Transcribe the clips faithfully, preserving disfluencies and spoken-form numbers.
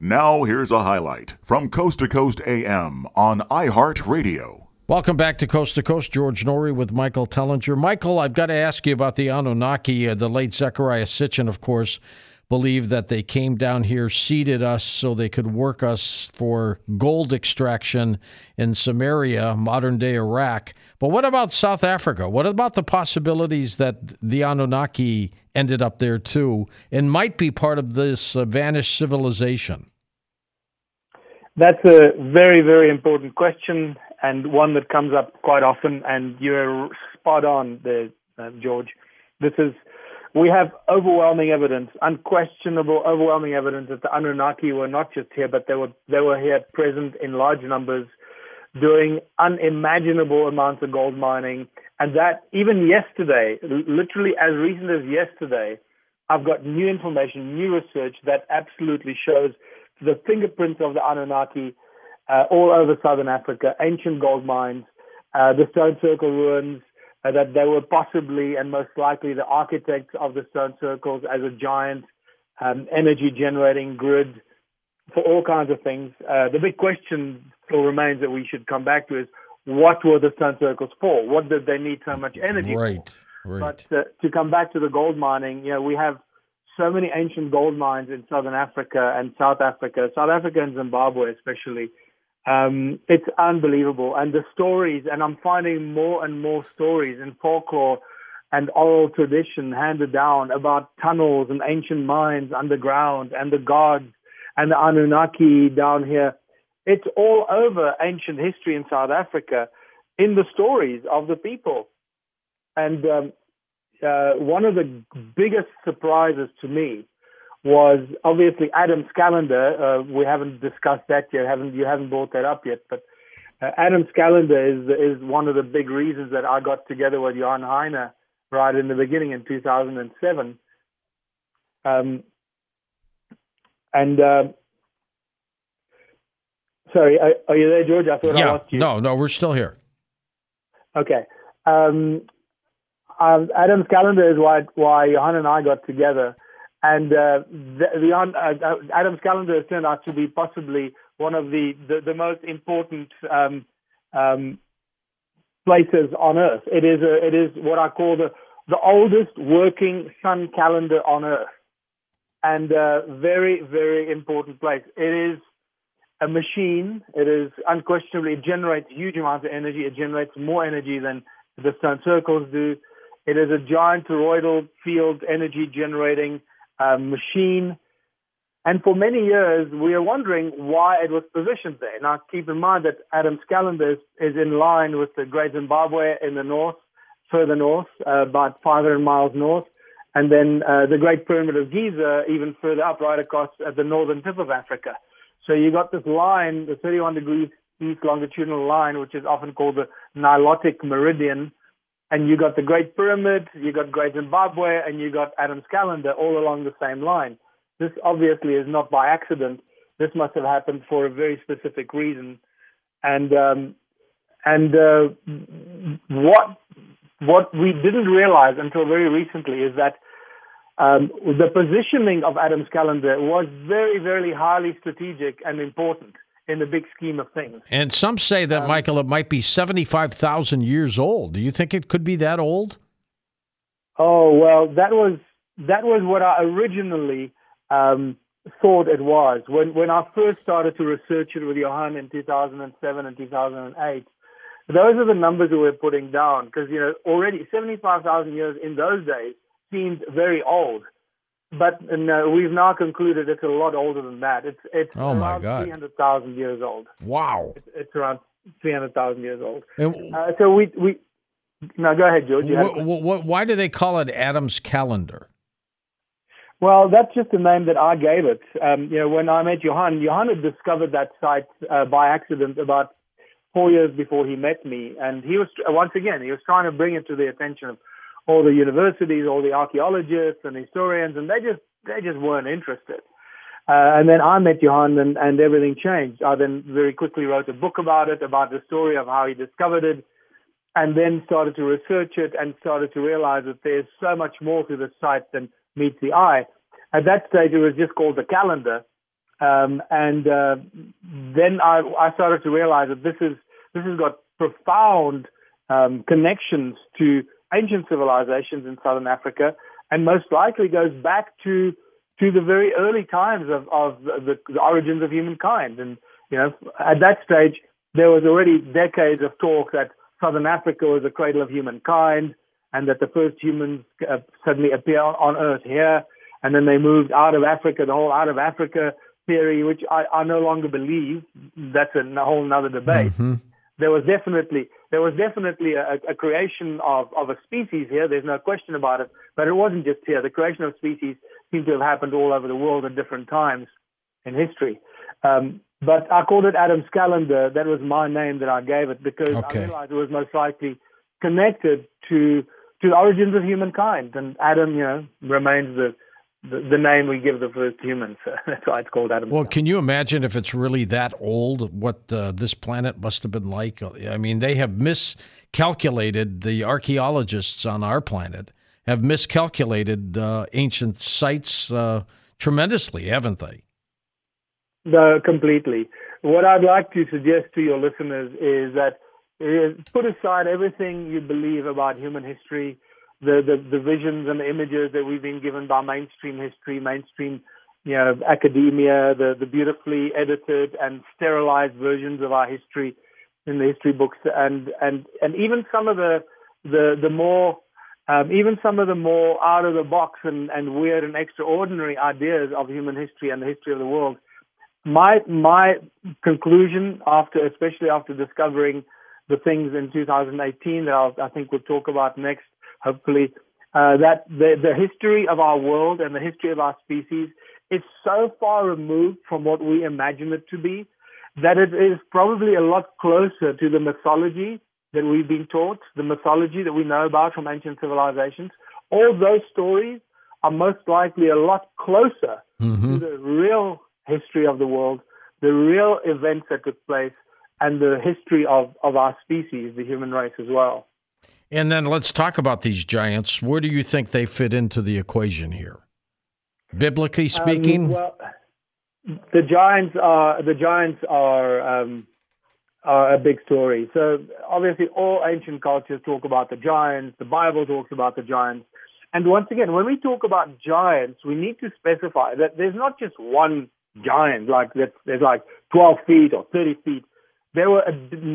Now here's a highlight from Coast to Coast A M on iHeartRadio. Welcome back to Coast to Coast. George Noory with Michael Tellinger. Michael, I've got to ask you about the Anunnaki. Uh, the late Zechariah Sitchin, of course, believed that they came down here, seeded us so they could work us for gold extraction in Sumeria, modern-day Iraq. But what about South Africa? What about the possibilities that the Anunnaki ended up there, too, and might be part of this uh, vanished civilization? That's a very, very important question, and one that comes up quite often, and you're spot on there, uh, George. This is, we have overwhelming evidence, unquestionable overwhelming evidence that the Anunnaki were not just here, but they were they were here present in large numbers, doing unimaginable amounts of gold mining, and that even yesterday, literally as recent as yesterday, I've got new information, new research that absolutely shows the fingerprints of the Anunnaki Uh, all over southern Africa, ancient gold mines, uh, the Stone Circle ruins, uh, that they were possibly and most likely the architects of the Stone Circles as a giant um, energy-generating grid for all kinds of things. Uh, the big question still remains that we should come back to is, what were the Stone Circles for? What did they need so much energy right, for? Right. But uh, to come back to the gold mining, you know, we have so many ancient gold mines in southern Africa and South Africa, South Africa and Zimbabwe especially. Um, it's unbelievable. And the stories, and I'm finding more and more stories in folklore and oral tradition handed down about tunnels and ancient mines underground and the gods and the Anunnaki down here. It's all over ancient history in South Africa in the stories of the people. And um, uh, one of the biggest surprises to me was obviously Adam's Calendar. Uh, we haven't discussed that yet. Haven't you haven't brought that up yet? But uh, Adam's Calendar is is one of the big reasons that I got together with Jan Heiner right in the beginning in two thousand seven. Um, and uh, sorry, are, are you there, George? I thought yeah. I lost you. No, no, we're still here. Okay. Um, um, Adam's Calendar is why why Jan and I got together. And uh, the, the uh, Adam's Calendar has turned out to be possibly one of the, the, the most important um, um, places on Earth. It is a, it is what I call the, the oldest working sun calendar on Earth, and a very, very important place. It is a machine. It is unquestionably, it generates huge amounts of energy. It generates more energy than the sun circles do. It is a giant toroidal field energy generating Uh, machine. And for many years, we are wondering why it was positioned there. Now, keep in mind that Adam's Calendar is, is in line with the Great Zimbabwe in the north, further north, uh, about five hundred miles north, and then uh, the Great Pyramid of Giza even further up, right across at the northern tip of Africa. So you got this line, the thirty-one degrees east longitudinal line, which is often called the Nilotic Meridian. And you got the Great Pyramid, you got Great Zimbabwe, and you got Adam's Calendar all along the same line. This obviously is not by accident. This must have happened for a very specific reason. And um, and uh, what what we didn't realize until very recently is that um, the positioning of Adam's Calendar was very, very highly strategic and important in the big scheme of things. And some say that, um, Michael, it might be seventy-five thousand years old. Do you think it could be that old? Oh, well, that was that was what I originally um, thought it was. When when I first started to research it with Johan in two thousand seven and two thousand eight, those are the numbers that we're putting down, because, you know, already seventy-five thousand years in those days seemed very old. But no, we've now concluded it's a lot older than that. It's it's oh around three hundred thousand years old. Wow! It's, it's around three hundred thousand years old. And, uh, so we we now go ahead, George. Wh- wh- why do they call it Adam's Calendar? Well, that's just the name that I gave it. Um, you know, when I met Johan, Johan had discovered that site uh, by accident about four years before he met me, and he was once again he was trying to bring it to the attention of all the universities, all the archaeologists and historians, and they just they just weren't interested. Uh, and then I met Johan, and, and everything changed. I then very quickly wrote a book about it, about the story of how he discovered it, and then started to research it and started to realize that there's so much more to the site than meets the eye. At that stage, it was just called the calendar, Um, and uh, then I, I started to realize that this is this has got profound um, connections to ancient civilizations in southern Africa, and most likely goes back to to the very early times of, of the, the origins of humankind. And you know, at that stage, there was already decades of talk that southern Africa was the cradle of humankind, and that the first humans uh, suddenly appear on Earth here, and then they moved out of Africa, the whole out of Africa theory, which I, I no longer believe. That's a whole nother debate. Mm-hmm. There was definitely there was definitely a, a creation of, of a species here. There's no question about it. But it wasn't just here. The creation of species seems to have happened all over the world at different times in history. Um, but I called it Adam's Calendar. That was my name that I gave it, because okay. I realized it was most likely connected to to the origins of humankind. And Adam, you know, remains the The, the name we give the first humans. So that's why it's called Adam's. Well, can you imagine if it's really that old, what uh, this planet must have been like? I mean, they have miscalculated, the archaeologists on our planet have miscalculated uh, ancient sites uh, tremendously, haven't they? No, completely. What I'd like to suggest to your listeners is that is put aside everything you believe about human history, The, the the visions and the images that we've been given by mainstream history, mainstream, you know, academia, the, the beautifully edited and sterilized versions of our history in the history books, and and, and even some of the the the more um, even some of the more out of the box and, and weird and extraordinary ideas of human history and the history of the world. My my conclusion, after especially after discovering the things in two thousand eighteen that I'll, I think we'll talk about next, hopefully, uh, that the, the history of our world and the history of our species is so far removed from what we imagine it to be that it is probably a lot closer to the mythology that we've been taught, the mythology that we know about from ancient civilizations. All those stories are most likely a lot closer mm-hmm. to the real history of the world, the real events that took place, and the history of, of our species, the human race as well. And then let's talk about these giants. Where do you think they fit into the equation here, biblically speaking? Um, well, the giants are the giants are um, are a big story. So obviously, all ancient cultures talk about the giants. The Bible talks about the giants. And once again, when we talk about giants, we need to specify that there's not just one giant. Like there's like twelve feet or thirty feet. There were a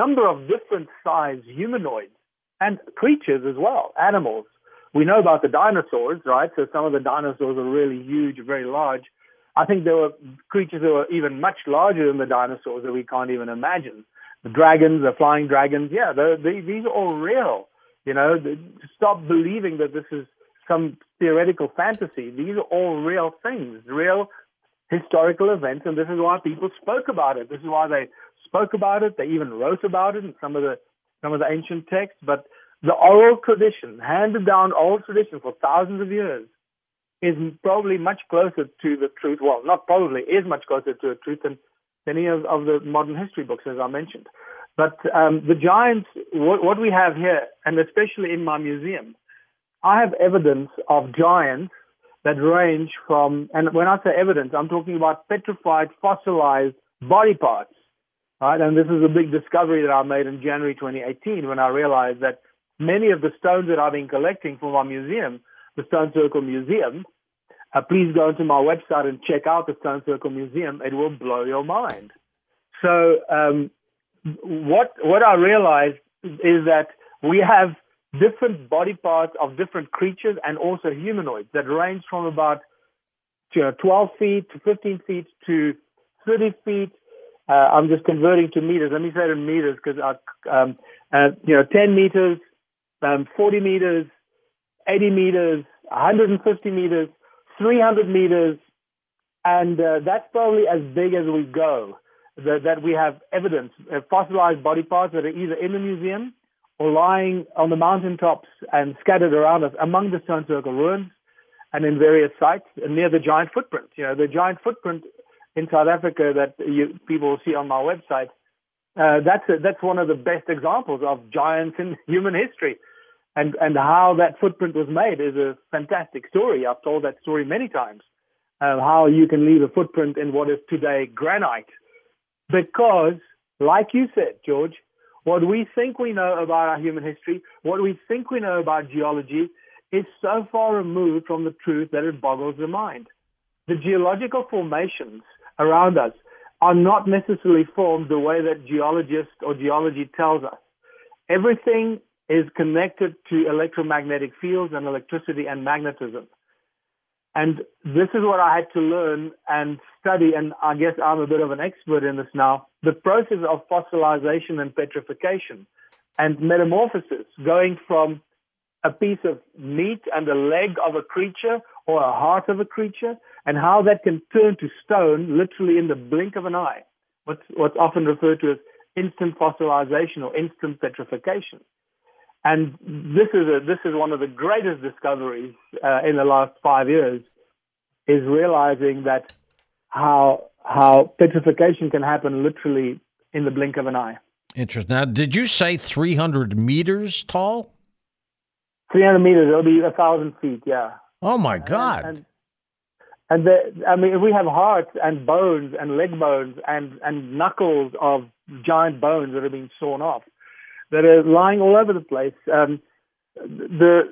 number of different size humanoids. And creatures as well, animals. We know about the dinosaurs, right? So some of the dinosaurs are really huge, very large. I think there were creatures that were even much larger than the dinosaurs that we can't even imagine. The dragons, the flying dragons, yeah, they, these are all real. You know, stop believing that this is some theoretical fantasy. These are all real things, real historical events, and this is why people spoke about it. This is why they spoke about it. They even wrote about it in some of the some of the ancient texts, but the oral tradition, handed down oral tradition for thousands of years, is probably much closer to the truth, well, not probably, is much closer to the truth than any of, of the modern history books, as I mentioned. But um, the giants, what, what we have here, and especially in my museum, I have evidence of giants that range from, and when I say evidence, I'm talking about petrified, fossilized body parts. Right, and this is a big discovery that I made in January twenty eighteen when I realized that many of the stones that I've been collecting for my museum, the Stone Circle Museum, uh, please go into my website and check out the Stone Circle Museum. It will blow your mind. So um, what what I realized is that we have different body parts of different creatures and also humanoids that range from about you know, twelve feet to fifteen feet to thirty feet. Uh, I'm just converting to meters. Let me say it in meters because, um, uh, you know, ten meters, um, forty meters, eighty meters, one hundred fifty meters, three hundred meters. And uh, that's probably as big as we go, that, that we have evidence, uh, fossilized body parts that are either in the museum or lying on the mountaintops and scattered around us among the Stone Circle ruins and in various sites and near the giant footprint. You know, the giant footprint in South Africa that you, people will see on my website, uh, that's a, that's one of the best examples of giants in human history. And and how that footprint was made is a fantastic story. I've told that story many times. uh, how you can leave a footprint in what is today granite. Because, like you said, George, what we think we know about our human history, what we think we know about geology, is so far removed from the truth that it boggles the mind. The geological formations around us are not necessarily formed the way that geologists or geology tells us. Everything is connected to electromagnetic fields and electricity and magnetism. And this is what I had to learn and study, and I guess I'm a bit of an expert in this now, the process of fossilization and petrification and metamorphosis, going from a piece of meat and a leg of a creature or a heart of a creature, and how that can turn to stone literally in the blink of an eye, what's, what's often referred to as instant fossilization or instant petrification. And this is a, this is one of the greatest discoveries uh, in the last five years, is realizing that how how petrification can happen literally in the blink of an eye. Interesting. Now, did you say three hundred meters tall? three hundred meters. It'll be a thousand feet. Yeah. Oh my God. And, and, and the, I mean, we have hearts and bones and leg bones and and knuckles of giant bones that are being sawn off, that are lying all over the place. Um, the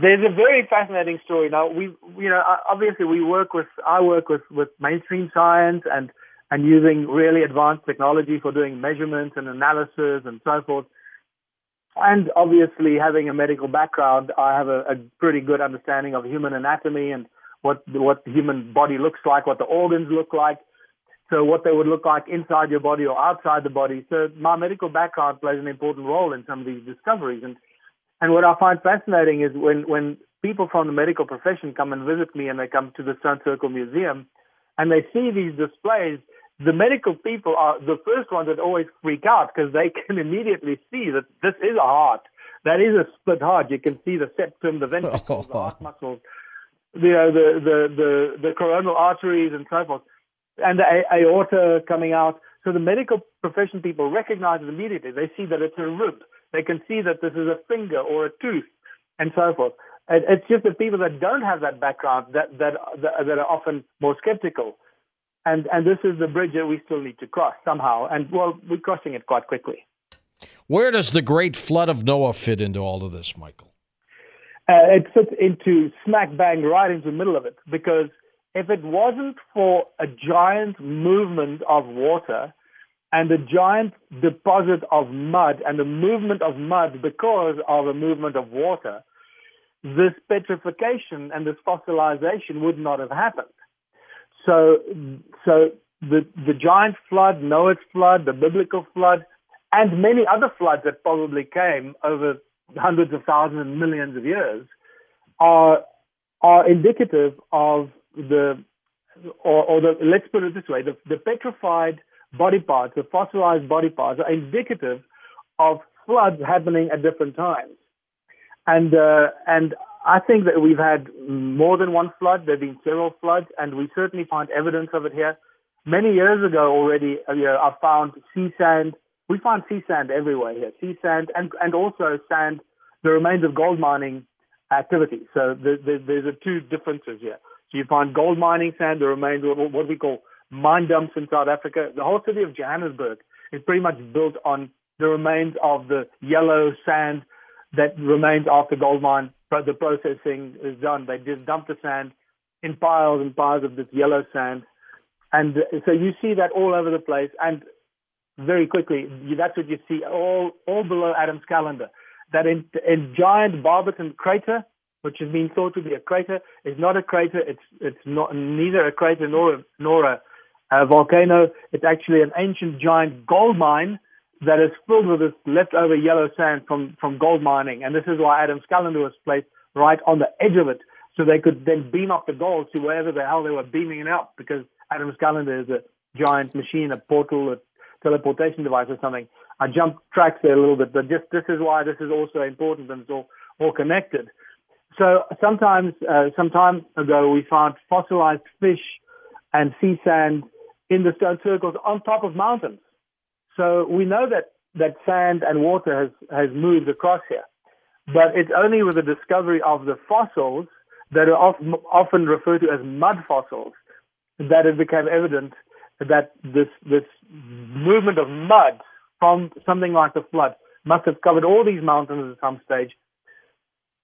there's a very fascinating story. Now we, you know, obviously we work with I work with, with mainstream science and and using really advanced technology for doing measurements and analysis and so forth. And obviously, having a medical background, I have a, a pretty good understanding of human anatomy and what what the human body looks like, what the organs look like. So what they would look like inside your body or outside the body. So my medical background plays an important role in some of these discoveries. And and what I find fascinating is when, when people from the medical profession come and visit me and they come to the Stone Circle Museum and they see these displays, the medical people are the first ones that always freak out because they can immediately see that this is a heart. That is a split heart. You can see the septum, the ventricles, oh. the heart muscles, you know, the, the, the, the coronal arteries and so forth, and the aorta coming out. So the medical profession people recognize it immediately. They see that it's a rib. They can see that this is a finger or a tooth and so forth. And it's just the people that don't have that background that that that are often more skeptical. And and this is the bridge that we still need to cross somehow. And, well, we're crossing it quite quickly. Where does the great flood of Noah fit into all of this, Michael? Uh, it fits into smack bang right into the middle of it, because if it wasn't for a giant movement of water and a giant deposit of mud and the movement of mud because of a movement of water, this petrification and this fossilization would not have happened. So so the, the giant flood, Noah's flood, the biblical flood, and many other floods that probably came over hundreds of thousands and millions of years are are indicative of the or, or the let's put it this way, the, the petrified body parts, the fossilized body parts, are indicative of floods happening at different times, and uh, and I think that we've had more than one flood. There've been several floods, and we certainly find evidence of it here. Many years ago already, you know, I found sea sand. We find sea sand everywhere here, sea sand and and also sand, the remains of gold mining activity. So there, there, there's a two differences here. So you find gold mining sand, the remains of what we call mine dumps in South Africa. The whole city of Johannesburg is pretty much built on the remains of the yellow sand that remains after gold mine, the processing is done. They just dump the sand in piles and piles of this yellow sand. And so you see that all over the place. And very quickly, that's what you see all, all below Adam's Calendar. That in, in giant Barberton crater, which has been thought to be a crater, is not a crater. It's it's not neither a crater nor a, nor a, a volcano. It's actually an ancient giant gold mine that is filled with this leftover yellow sand from, from gold mining. And this is why Adam's Calendar was placed right on the edge of it, so they could then beam up the gold to wherever the hell they were beaming it up, because Adam's Calendar is a giant machine, a portal, a teleportation device or something. I jumped tracks there a little bit, but just this is why this is also important, and it's all, all connected. So sometimes, uh, some time ago, we found fossilized fish and sea sand in the stone circles on top of mountains. So we know that, that sand and water has, has moved across here. But it's only with the discovery of the fossils that are often referred to as mud fossils, that it became evident that this this movement of mud from something like the flood must have covered all these mountains at some stage.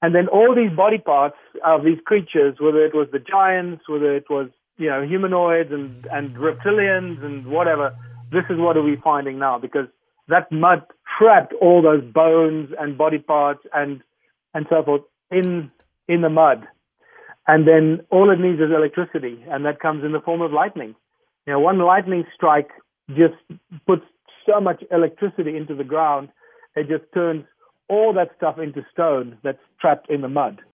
And then all these body parts of these creatures, whether it was the giants, whether it was, you know, humanoids and, and reptilians and whatever, this is what are we finding now, because that mud trapped all those bones and body parts and and so forth in in the mud. And then all it needs is electricity, and that comes in the form of lightning. You know, one lightning strike just puts so much electricity into the ground, it just turns all that stuff into stone that's trapped in the mud.